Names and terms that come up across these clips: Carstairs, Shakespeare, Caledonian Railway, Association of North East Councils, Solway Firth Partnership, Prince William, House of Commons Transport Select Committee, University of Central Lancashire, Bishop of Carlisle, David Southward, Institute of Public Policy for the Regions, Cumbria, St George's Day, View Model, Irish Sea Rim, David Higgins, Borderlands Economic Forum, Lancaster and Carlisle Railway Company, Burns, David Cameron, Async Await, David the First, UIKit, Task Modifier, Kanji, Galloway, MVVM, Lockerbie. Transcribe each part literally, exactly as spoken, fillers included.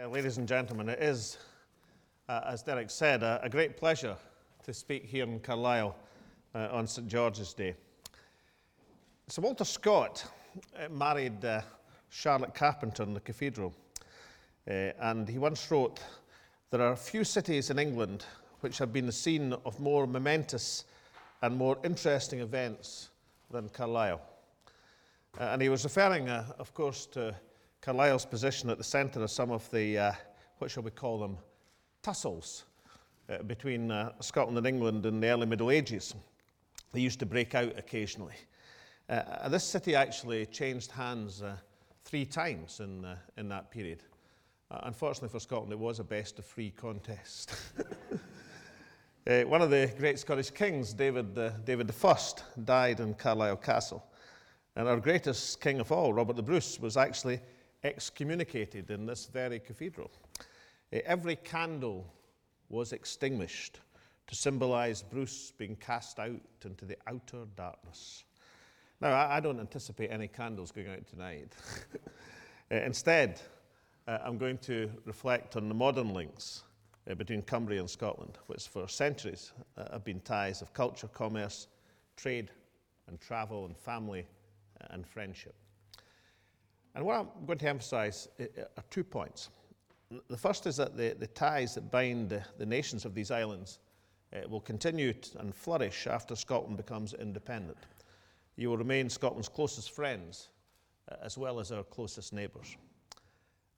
Uh, ladies and gentlemen, it is, uh, as Derek said, uh, a great pleasure to speak here in Carlisle uh, on St George's Day. Sir Walter Scott uh, married uh, Charlotte Carpenter in the cathedral, uh, and he once wrote, "There are few cities in England which have been the scene of more momentous and more interesting events than Carlisle." Uh, and he was referring, uh, of course, to Carlisle's position at the centre of some of the, uh, what shall we call them, tussles uh, between uh, Scotland and England in the early Middle Ages. They used to break out occasionally. Uh, this city actually changed hands uh, three times in, uh, in that period. Uh, unfortunately for Scotland, it was a best of three contest. uh, one of the great Scottish kings, David, uh, David the First, died in Carlisle Castle. And our greatest king of all, Robert the Bruce, was actually excommunicated in this very cathedral. Every candle was extinguished to symbolise Bruce being cast out into the outer darkness. Now, I don't anticipate any candles going out tonight. Instead, uh, I'm going to reflect on the modern links uh, between Cumbria and Scotland, which for centuries uh, have been ties of culture, commerce, trade and travel and family and friendship. And what I'm going to emphasise are two points. The first is that the, the ties that bind the, the nations of these islands uh, will continue to, and flourish after Scotland becomes independent. You will remain Scotland's closest friends uh, as well as our closest neighbours.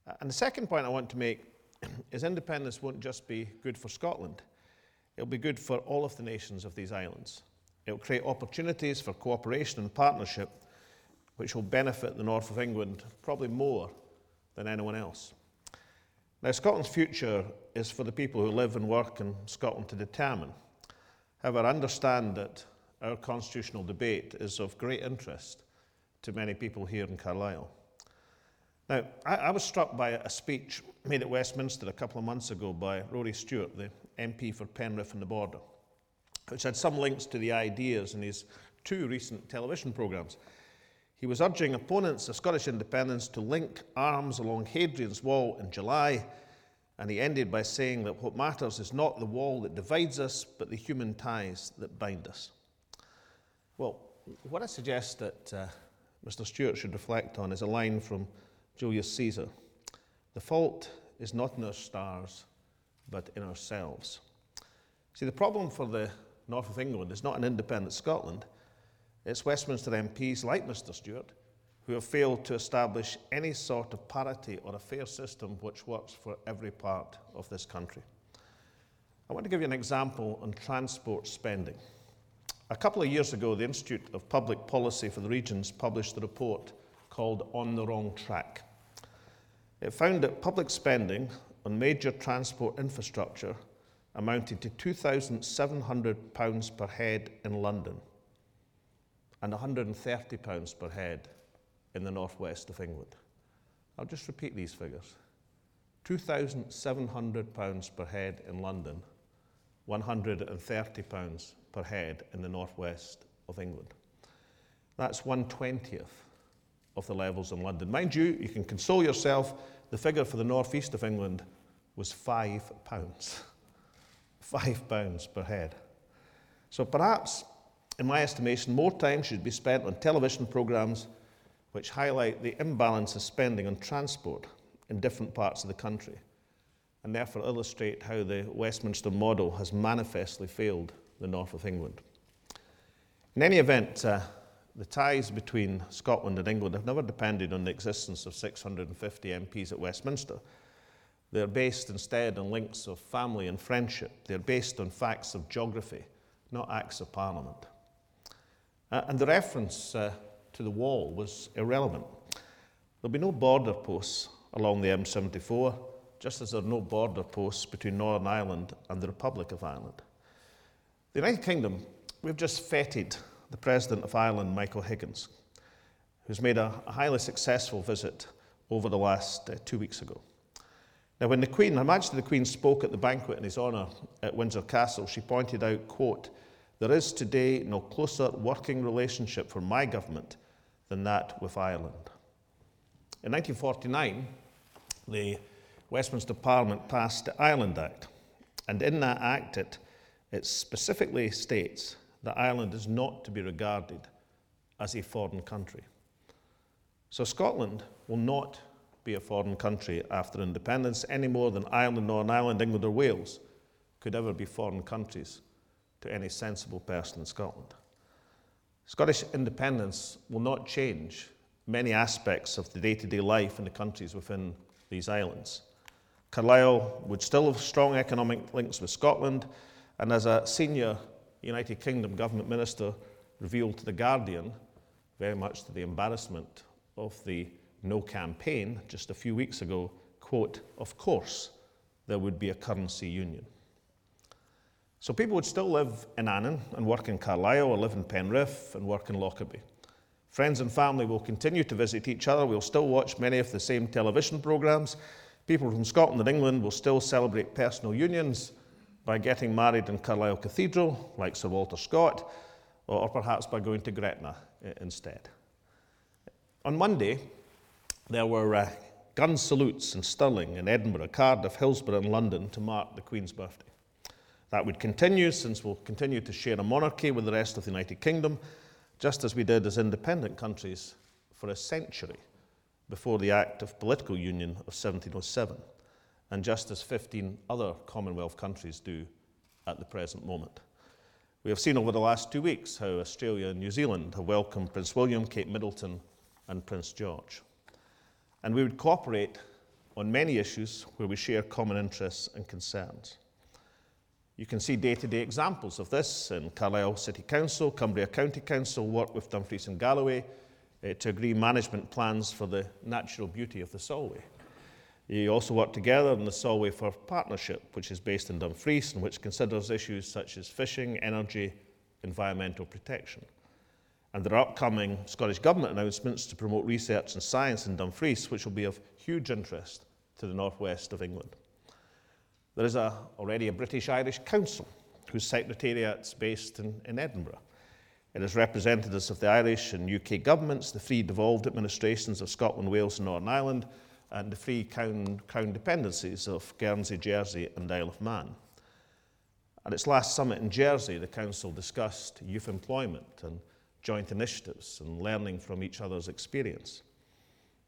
Uh, and the second point I want to make is independence won't just be good for Scotland. It'll be good for all of the nations of these islands. It'll create opportunities for cooperation and partnership which will benefit the north of England probably more than anyone else. Now, Scotland's future is for the people who live and work in Scotland to determine. However, I understand that our constitutional debate is of great interest to many people here in Carlisle. Now, I, I was struck by a speech made at Westminster a couple of months ago by Rory Stewart, the M P for Penrith and the Border, which had some links to the ideas in his two recent television programmes. He was urging opponents of Scottish independence to link arms along Hadrian's Wall in July, and he ended by saying that what matters is not the wall that divides us, but the human ties that bind us. Well, what I suggest that uh, Mister Stewart should reflect on is a line from Julius Caesar. "The fault is not in our stars, but in ourselves." See, the problem for the north of England is not an independent Scotland. It's Westminster M Ps like Mister Stewart who have failed to establish any sort of parity or a fair system which works for every part of this country. I want to give you an example on transport spending. A couple of years ago, the Institute of Public Policy for the Regions published a report called On the Wrong Track. It found that public spending on major transport infrastructure amounted to two thousand seven hundred pounds per head in London, and one hundred and thirty pounds per head in the northwest of England. I'll just repeat these figures. two thousand seven hundred pounds per head in London, one hundred and thirty pounds per head in the northwest of England. That's one twentieth of the levels in London. Mind you, you can console yourself, the figure for the northeast of England was five pounds. Five pounds per head. So perhaps, in my estimation, more time should be spent on television programmes which highlight the imbalance of spending on transport in different parts of the country, and therefore illustrate how the Westminster model has manifestly failed the north of England. In any event, uh, the ties between Scotland and England have never depended on the existence of six hundred fifty M Ps at Westminster. They're based instead on links of family and friendship. They're based on facts of geography, not acts of parliament. Uh, and the reference uh, to the wall was irrelevant. There'll be no border posts along the M seventy-four, just as there are no border posts between Northern Ireland and the Republic of Ireland. The United Kingdom, we've just feted the President of Ireland, Michael Higgins, who's made a, a highly successful visit over the last uh, two weeks ago. Now, when the Queen, Her Majesty the Queen, spoke at the banquet in his honour at Windsor Castle, she pointed out, quote, "There is today no closer working relationship for my government than that with Ireland." In nineteen forty-nine, the Westminster Parliament passed the Ireland Act, and in that act it, it specifically states that Ireland is not to be regarded as a foreign country. So Scotland will not be a foreign country after independence any more than Ireland, Northern Ireland, England or Wales could ever be foreign countries to any sensible person in Scotland. Scottish independence will not change many aspects of the day-to-day life in the countries within these islands. Carlisle would still have strong economic links with Scotland, and as a senior United Kingdom government minister revealed to The Guardian, very much to the embarrassment of the No campaign just a few weeks ago, quote, of course there would be a currency union. So people would still live in Annan and work in Carlisle, or live in Penrith and work in Lockerbie. Friends and family will continue to visit each other. We'll still watch many of the same television programmes. People from Scotland and England will still celebrate personal unions by getting married in Carlisle Cathedral, like Sir Walter Scott, or perhaps by going to Gretna instead. On Monday, there were uh, gun salutes in Stirling, in Edinburgh, Cardiff, Hillsborough and London to mark the Queen's birthday. That would continue, since we'll continue to share a monarchy with the rest of the United Kingdom, just as we did as independent countries for a century before the Act of Political Union of seventeen oh seven, and just as fifteen other Commonwealth countries do at the present moment. We have seen over the last two weeks how Australia and New Zealand have welcomed Prince William, Kate Middleton and Prince George. And we would cooperate on many issues where we share common interests and concerns. You can see day-to-day examples of this in Carlisle City Council. Cumbria County Council work with Dumfries and Galloway eh, to agree management plans for the natural beauty of the Solway. You also work together in the Solway Firth Partnership, which is based in Dumfries and which considers issues such as fishing, energy, environmental protection. And there are upcoming Scottish Government announcements to promote research and science in Dumfries, which will be of huge interest to the northwest of England. There is a, already a British-Irish Council, whose secretariat is based in, in Edinburgh. It is representatives of the Irish and U K governments, the three devolved administrations of Scotland, Wales and Northern Ireland, and the three Crown, Crown dependencies of Guernsey, Jersey and Isle of Man. At its last summit in Jersey, the Council discussed youth employment and joint initiatives and learning from each other's experience.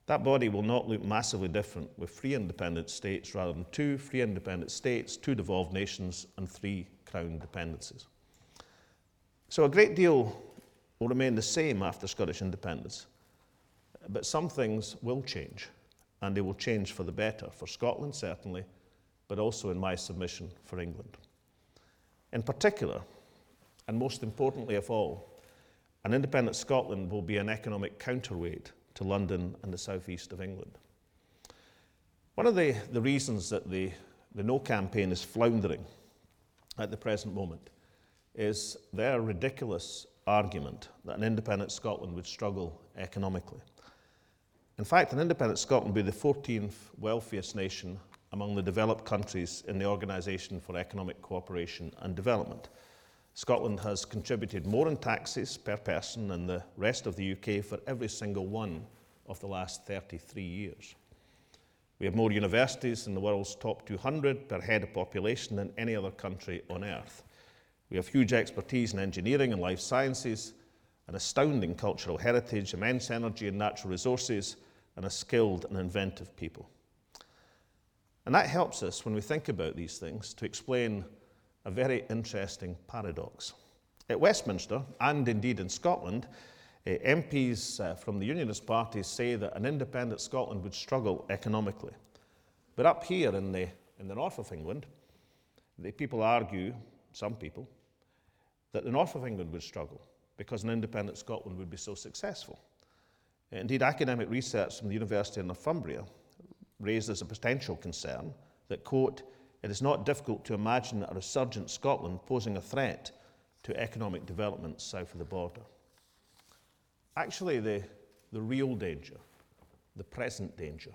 That body will not look massively different with three independent states rather than two, three independent states, two devolved nations and three crown dependencies. So a great deal will remain the same after Scottish independence, but some things will change, and they will change for the better, for Scotland certainly, but also in my submission for England. In particular, and most importantly of all, an independent Scotland will be an economic counterweight to London and the southeast of England. One of the, the reasons that the, the No campaign is floundering at the present moment is their ridiculous argument that an independent Scotland would struggle economically. In fact, an independent Scotland would be the fourteenth wealthiest nation among the developed countries in the Organisation for Economic Cooperation and Development. Scotland has contributed more in taxes per person than the rest of the U K for every single one of the last thirty-three years. We have more universities in the world's top two hundred per head of population than any other country on earth. We have huge expertise in engineering and life sciences, an astounding cultural heritage, immense energy and natural resources, and a skilled and inventive people. And that helps us, when we think about these things, to explain a very interesting paradox. At Westminster, and indeed in Scotland, M Ps from the Unionist Party say that an independent Scotland would struggle economically. But up here in the, in the north of England, the people argue, some people, that the north of England would struggle because an independent Scotland would be so successful. Indeed, academic research from the University of Northumbria raises a potential concern that, quote, it is not difficult to imagine a resurgent Scotland posing a threat to economic development south of the border. Actually, the, the real danger, the present danger,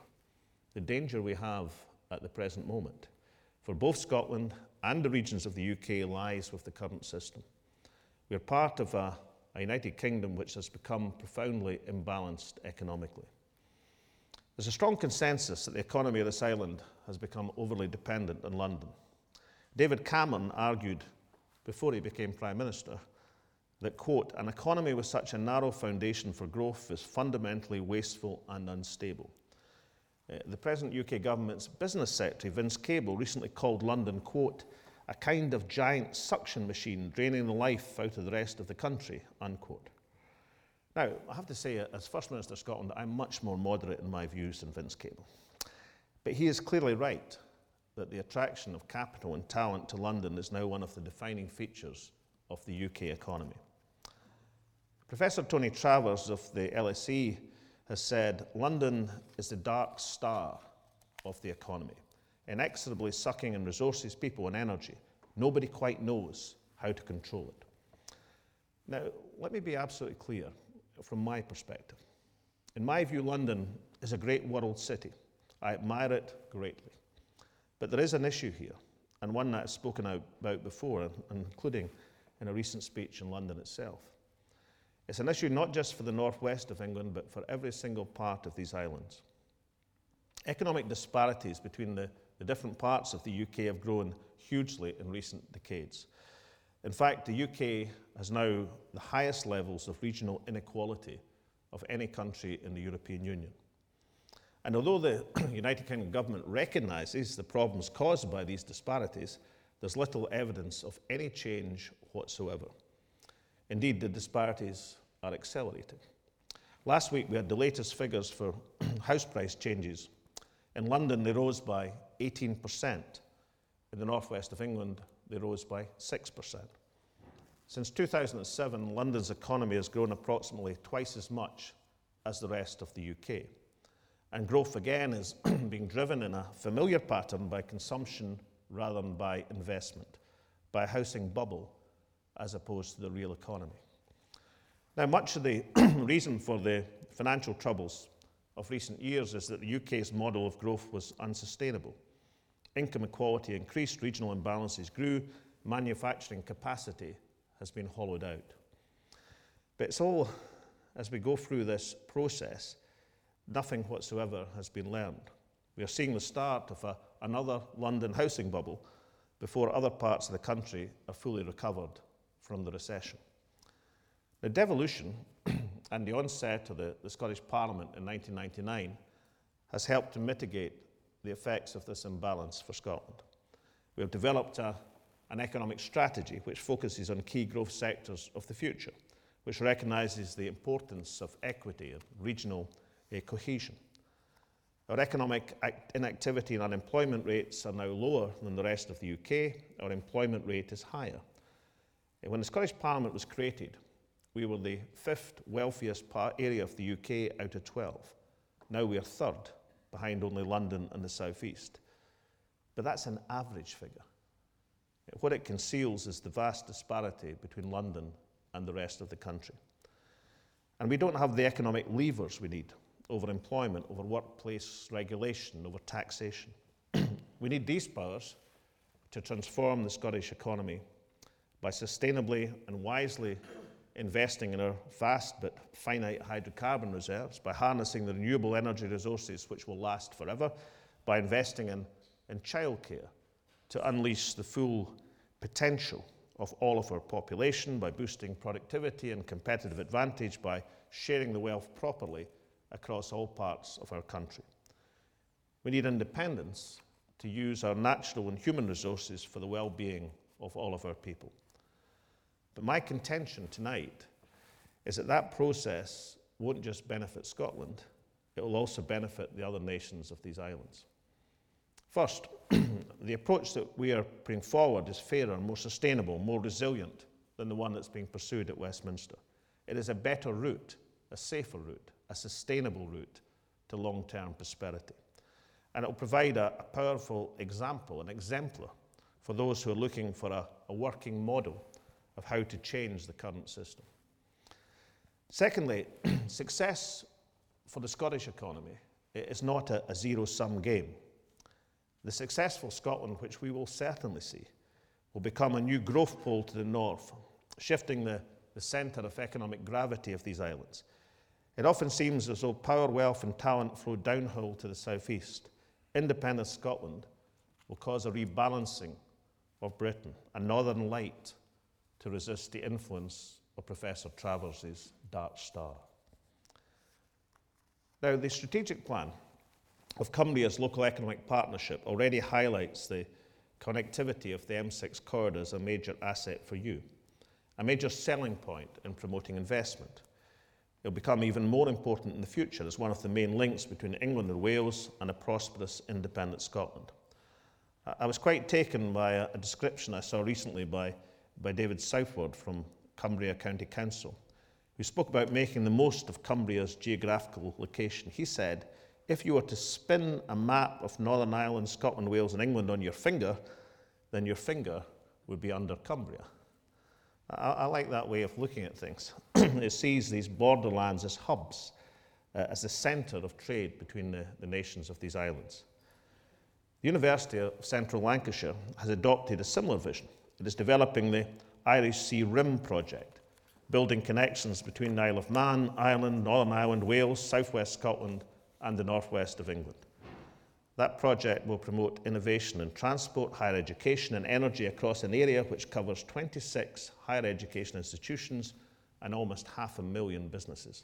the danger we have at the present moment, for both Scotland and the regions of the U K lies with the current system. We are part of a, a United Kingdom which has become profoundly imbalanced economically. There's a strong consensus that the economy of this island has become overly dependent on London. David Cameron argued, before he became Prime Minister, that, quote, an economy with such a narrow foundation for growth is fundamentally wasteful and unstable. Uh, the present U K government's business secretary, Vince Cable, recently called London, quote, a kind of giant suction machine draining the life out of the rest of the country, unquote. Now, I have to say, as First Minister of Scotland, I'm much more moderate in my views than Vince Cable. But he is clearly right that the attraction of capital and talent to London is now one of the defining features of the U K economy. Professor Tony Travers of the L S E has said, London is the dark star of the economy, inexorably sucking in resources, people and energy. Nobody quite knows how to control it. Now, let me be absolutely clear from my perspective. In my view, London is a great world city. I admire it greatly. But there is an issue here, and one that I've spoken about before, including in a recent speech in London itself. It's an issue not just for the northwest of England, but for every single part of these islands. Economic disparities between the, the different parts of the U K have grown hugely in recent decades. In fact, the U K has now the highest levels of regional inequality of any country in the European Union. And although the United Kingdom government recognises the problems caused by these disparities, there's little evidence of any change whatsoever. Indeed, the disparities are accelerating. Last week, we had the latest figures for house price changes. In London, they rose by eighteen percent. In the northwest of England, they rose by six percent. Since two thousand seven, London's economy has grown approximately twice as much as the rest of the U K. And growth, again, is being driven in a familiar pattern by consumption rather than by investment, by a housing bubble as opposed to the real economy. Now, much of the reason for the financial troubles of recent years is that the U K's model of growth was unsustainable. Income equality increased, regional imbalances grew, manufacturing capacity has been hollowed out. But it's all, as we go through this process, nothing whatsoever has been learned. We are seeing the start of a, another London housing bubble before other parts of the country are fully recovered from the recession. The devolution and the onset of the, the Scottish Parliament in nineteen ninety-nine has helped to mitigate the effects of this imbalance for Scotland. We have developed a, an economic strategy which focuses on key growth sectors of the future, which recognises the importance of equity and regional uh, cohesion. Our economic inactivity and unemployment rates are now lower than the rest of the U K. Our employment rate is higher. When the Scottish Parliament was created, we were the fifth wealthiest area of the U K out of twelve. Now we are third, behind only London and the South East. But that's an average figure. What it conceals is the vast disparity between London and the rest of the country. And we don't have the economic levers we need over employment, over workplace regulation, over taxation. We need these powers to transform the Scottish economy by sustainably and wisely investing in our vast but finite hydrocarbon reserves, by harnessing the renewable energy resources which will last forever, by investing in, in childcare to unleash the full potential of all of our population, by boosting productivity and competitive advantage, by sharing the wealth properly across all parts of our country. We need independence to use our natural and human resources for the well-being of all of our people. But my contention tonight is that that process won't just benefit Scotland, it will also benefit the other nations of these islands. First, the approach that we are putting forward is fairer, more sustainable, more resilient than the one that's being pursued at Westminster. It is a better route, a safer route, a sustainable route to long-term prosperity. And it will provide a, a powerful example, an exemplar, for those who are looking for a, a working model of how to change the current system. Secondly, success for the Scottish economy is not a, a zero-sum game. The successful Scotland, which we will certainly see, will become a new growth pole to the north, shifting the, the centre of economic gravity of these islands. It often seems as though power, wealth and talent flow downhill to the southeast. Independent Scotland will cause a rebalancing of Britain, a northern light to resist the influence of Professor Travers's dark star. Now, the strategic plan of Cumbria as local economic partnership already highlights the connectivity of the M six corridor as a major asset for you, a major selling point in promoting investment. It will become even more important in the future as one of the main links between England and Wales and a prosperous, independent Scotland. I was quite taken by a description I saw recently by, by David Southward from Cumbria County Council, who spoke about making the most of Cumbria's geographical location. He said, if you were to spin a map of Northern Ireland, Scotland, Wales and England on your finger, then your finger would be under Cumbria. I, I like that way of looking at things. It sees these borderlands as hubs, uh, as the centre of trade between the, the nations of these islands. The University of Central Lancashire has adopted a similar vision. It is developing the Irish Sea Rim project, building connections between the Isle of Man, Ireland, Northern Ireland, Wales, southwest Scotland and the northwest of England. That project will promote innovation in transport, higher education and energy across an area which covers twenty-six higher education institutions and almost half a million businesses.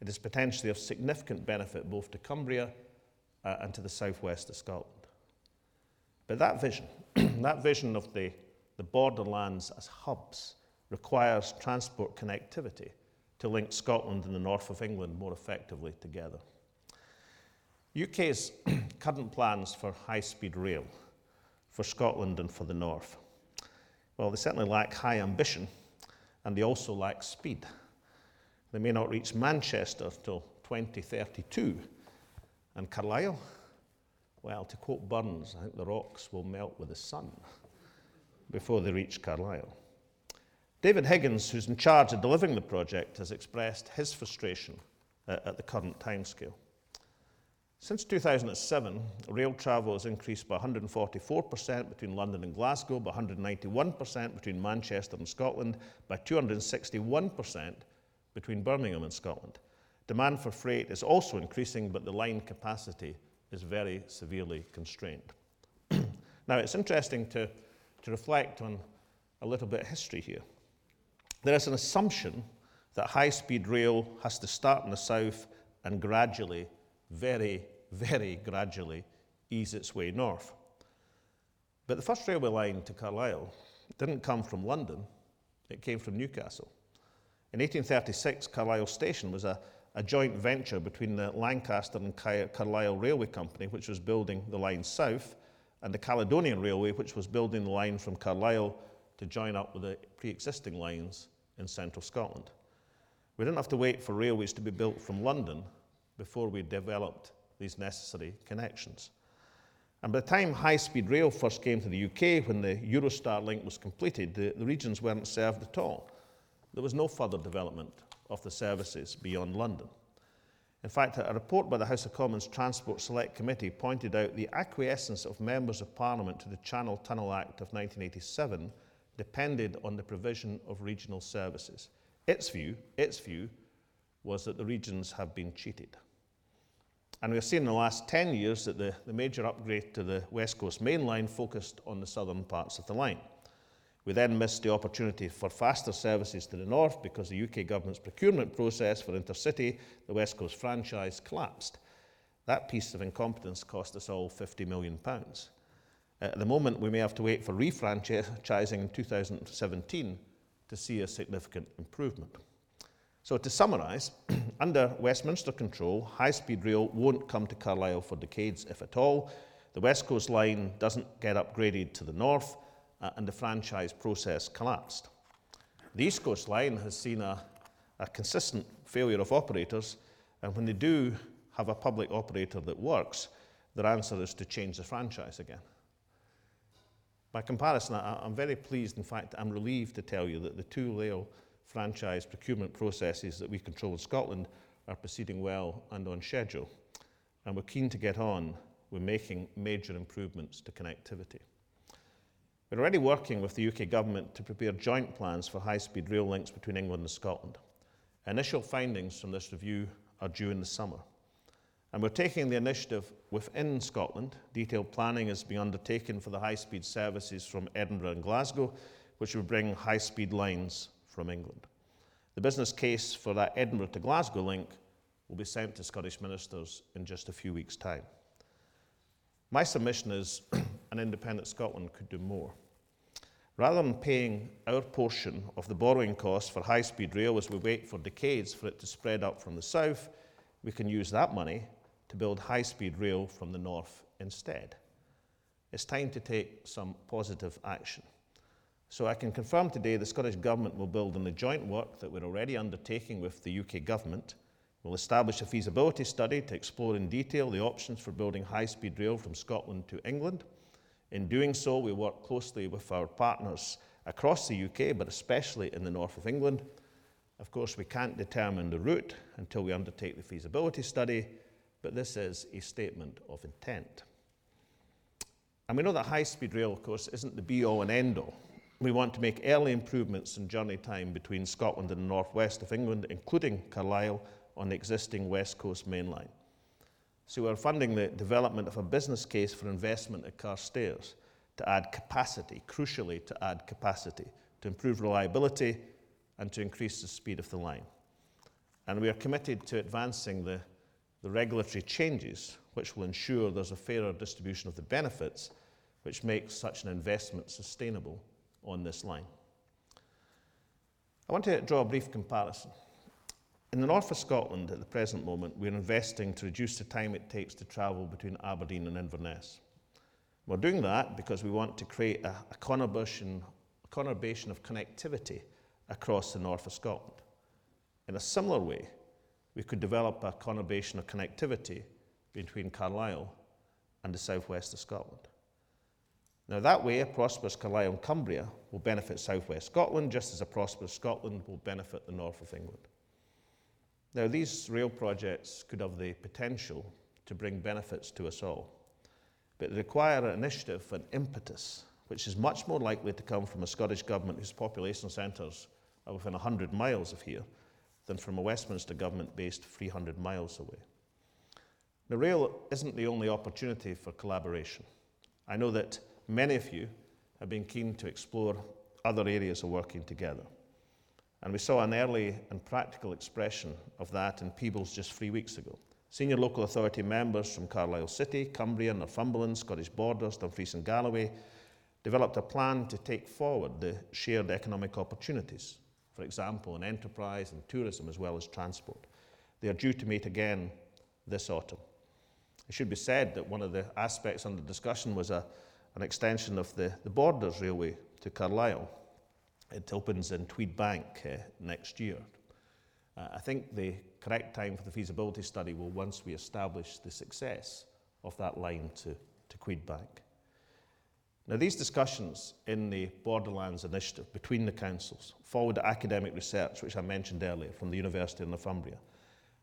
It is potentially of significant benefit both to Cumbria uh, and to the southwest of Scotland. But that vision, that vision of the, the borderlands as hubs requires transport connectivity to link Scotland and the north of England more effectively together. U K's current plans for high-speed rail for Scotland and for the north, well, they certainly lack high ambition and they also lack speed. They may not reach Manchester till twenty thirty-two, and Carlisle, well, to quote Burns, I think the rocks will melt with the sun before they reach Carlisle. David Higgins, who's in charge of delivering the project, has expressed his frustration uh, at the current timescale. Since two thousand seven, rail travel has increased by one hundred forty-four percent between London and Glasgow, by one hundred ninety-one percent between Manchester and Scotland, by two hundred sixty-one percent between Birmingham and Scotland. Demand for freight is also increasing, but the line capacity is very severely constrained. Now, it's interesting to, to reflect on a little bit of history here. There is an assumption that high-speed rail has to start in the south and gradually very, very gradually ease its way north. But the first railway line to Carlisle didn't come from London, it came from Newcastle. In eighteen thirty-six, Carlisle Station was a, a joint venture between the Lancaster and Carlisle Railway Company, which was building the line south, and the Caledonian Railway, which was building the line from Carlisle to join up with the pre-existing lines in central Scotland. We didn't have to wait for railways to be built from London before we developed these necessary connections. And by the time high-speed rail first came to the U K, when the Eurostar link was completed, the, the regions weren't served at all. There was no further development of the services beyond London. In fact, a report by the House of Commons Transport Select Committee pointed out the acquiescence of members of Parliament to the Channel Tunnel Act of nineteen eighty-seven depended on the provision of regional services. Its view, its view, was that the regions have been cheated. And we've seen in the last ten years that the, the major upgrade to the West Coast Main Line focused on the southern parts of the line. We then missed the opportunity for faster services to the north because the U K government's procurement process for Intercity, the West Coast franchise, collapsed. That piece of incompetence cost us all fifty million pounds. At the moment, we may have to wait for refranchising in two thousand seventeen to see a significant improvement. So to summarise, under Westminster control, high-speed rail won't come to Carlisle for decades, if at all. The West Coast line doesn't get upgraded to the north, uh, and the franchise process collapsed. The East Coast line has seen a, a consistent failure of operators, and when they do have a public operator that works, their answer is to change the franchise again. By comparison, I, I'm very pleased, in fact, I'm relieved to tell you that the two rail franchise procurement processes that we control in Scotland are proceeding well and on schedule, and we're keen to get on with making major improvements to connectivity. We're already working with the U K government to prepare joint plans for high-speed rail links between England and Scotland. Initial findings from this review are due in the summer. And we're taking the initiative within Scotland. Detailed planning is being undertaken for the high-speed services from Edinburgh and Glasgow, which will bring high-speed lines from England. The business case for that Edinburgh to Glasgow link will be sent to Scottish ministers in just a few weeks' time. My submission is an independent Scotland could do more. Rather than paying our portion of the borrowing costs for high-speed rail as we wait for decades for it to spread up from the south, we can use that money to build high-speed rail from the north instead. It's time to take some positive action. So I can confirm today the Scottish Government will build on the joint work that we're already undertaking with the U K Government. We'll establish a feasibility study to explore in detail the options for building high-speed rail from Scotland to England. In doing so, we work closely with our partners across the U K, but especially in the north of England. Of course, we can't determine the route until we undertake the feasibility study, but this is a statement of intent. And we know that high-speed rail, of course, isn't the be-all and end-all. We want to make early improvements in journey time between Scotland and the northwest of England, including Carlisle, on the existing West Coast Main Line. So we're funding the development of a business case for investment at Carstairs to add capacity, crucially to add capacity, to improve reliability and to increase the speed of the line. And we are committed to advancing the, the regulatory changes which will ensure there's a fairer distribution of the benefits which makes such an investment sustainable on this line. I want to draw a brief comparison. In the north of Scotland at the present moment, we're investing to reduce the time it takes to travel between Aberdeen and Inverness. We're doing that because we want to create a, a conurbation, a conurbation of connectivity across the north of Scotland. In a similar way, we could develop a conurbation of connectivity between Carlisle and the southwest of Scotland. Now that way, a prosperous Carlisle and Cumbria will benefit southwest Scotland, just as a prosperous Scotland will benefit the north of England. Now, these rail projects could have the potential to bring benefits to us all, but they require an initiative and impetus, which is much more likely to come from a Scottish Government whose population centres are within one hundred miles of here than from a Westminster Government based three hundred miles away. Now, rail isn't the only opportunity for collaboration. I know that many of you have been keen to explore other areas of working together. And we saw an early and practical expression of that in Peebles just three weeks ago. Senior local authority members from Carlisle City, Cumbria, Northumberland, Scottish Borders, Dumfries and Galloway developed a plan to take forward the shared economic opportunities, for example, in enterprise and tourism as well as transport. They are due to meet again this autumn. It should be said that one of the aspects under discussion was a, an extension of the, the Borders Railway to Carlisle. It opens in Tweed Bank uh, next year. Uh, I think the correct time for the feasibility study will once we establish the success of that line to, to Tweed Bank. Now, these discussions in the Borderlands Initiative between the councils followed academic research, which I mentioned earlier, from the University of Northumbria.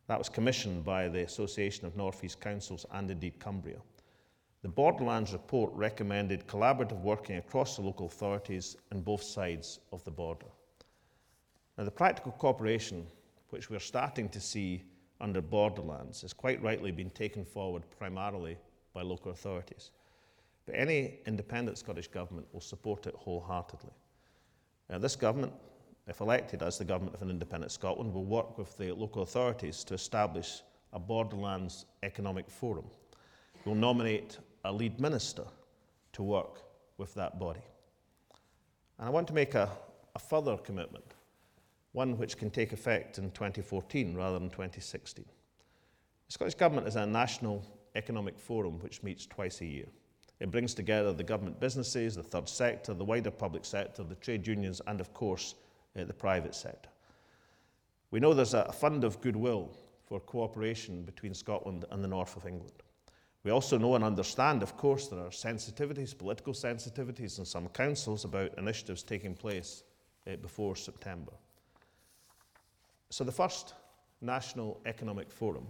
That was commissioned by the Association of North East Councils and indeed Cumbria. The Borderlands report recommended collaborative working across the local authorities on both sides of the border. Now, the practical cooperation which we're starting to see under Borderlands has quite rightly been taken forward primarily by local authorities. But any independent Scottish Government will support it wholeheartedly. Now, this Government, if elected as the Government of an independent Scotland, will work with the local authorities to establish a Borderlands Economic Forum. We'll nominate a lead minister to work with that body. And I want to make a, a further commitment, one which can take effect in twenty fourteen rather than twenty sixteen. The Scottish Government is a national economic forum which meets twice a year. It brings together the government businesses, the third sector, the wider public sector, the trade unions, and of course, uh, the private sector. We know there's a fund of goodwill for cooperation between Scotland and the north of England. We also know and understand, of course, there are sensitivities, political sensitivities in some councils about initiatives taking place uh, before September. So the first National Economic Forum,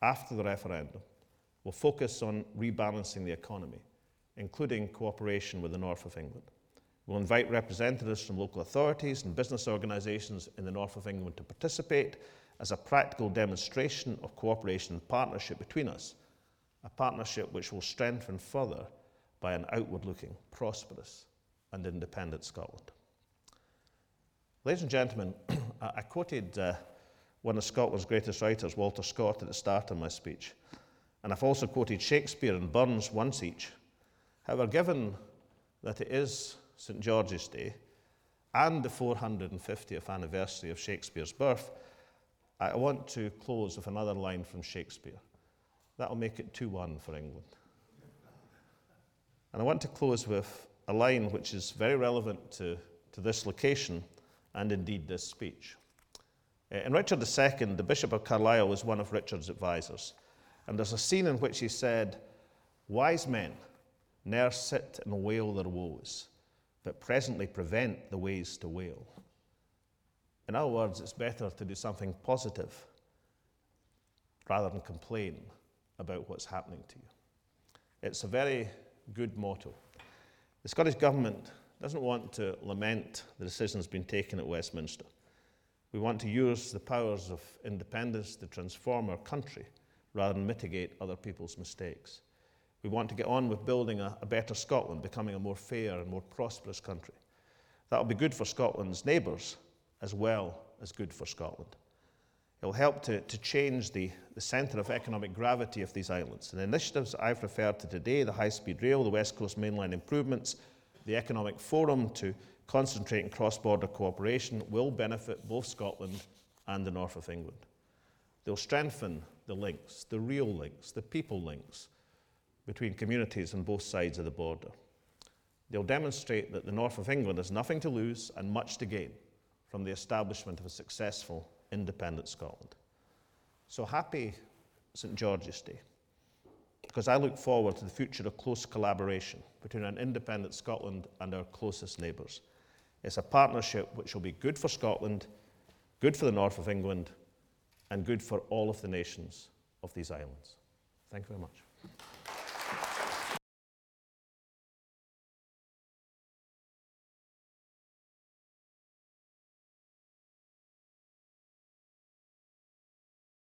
after the referendum, will focus on rebalancing the economy, including cooperation with the north of England. We'll invite representatives from local authorities and business organisations in the north of England to participate as a practical demonstration of cooperation and partnership between us, a partnership which will strengthen further by an outward-looking, prosperous and independent Scotland. Ladies and gentlemen, I quoted uh, one of Scotland's greatest writers, Walter Scott, at the start of my speech, and I've also quoted Shakespeare and Burns once each. However, given that it is St George's Day and the four hundred fiftieth anniversary of Shakespeare's birth, I want to close with another line from Shakespeare. That'll make it two one for England. And I want to close with a line which is very relevant to, to this location and indeed this speech. In Richard the Second, the Bishop of Carlisle was one of Richard's advisors, and there's a scene in which he said, "Wise men ne'er sit and wail their woes, but presently prevent the ways to wail." In other words, it's better to do something positive rather than complain about what's happening to you. It's a very good motto. The Scottish Government doesn't want to lament the decisions being taken at Westminster. We want to use the powers of independence to transform our country rather than mitigate other people's mistakes. We want to get on with building a, a better Scotland, becoming a more fair and more prosperous country. That'll be good for Scotland's neighbours as well as good for Scotland. It'll help to, to change the, the centre of economic gravity of these islands. And the initiatives I've referred to today, the high-speed rail, the West Coast Main Line improvements, the economic forum to concentrate on cross-border cooperation, will benefit both Scotland and the north of England. They'll strengthen the links, the real links, the people links, between communities on both sides of the border. They'll demonstrate that the north of England has nothing to lose and much to gain from the establishment of a successful, independent Scotland. So happy St George's Day, because I look forward to the future of close collaboration between an independent Scotland and our closest neighbours. It's a partnership which will be good for Scotland, good for the north of England, and good for all of the nations of these islands. Thank you very much.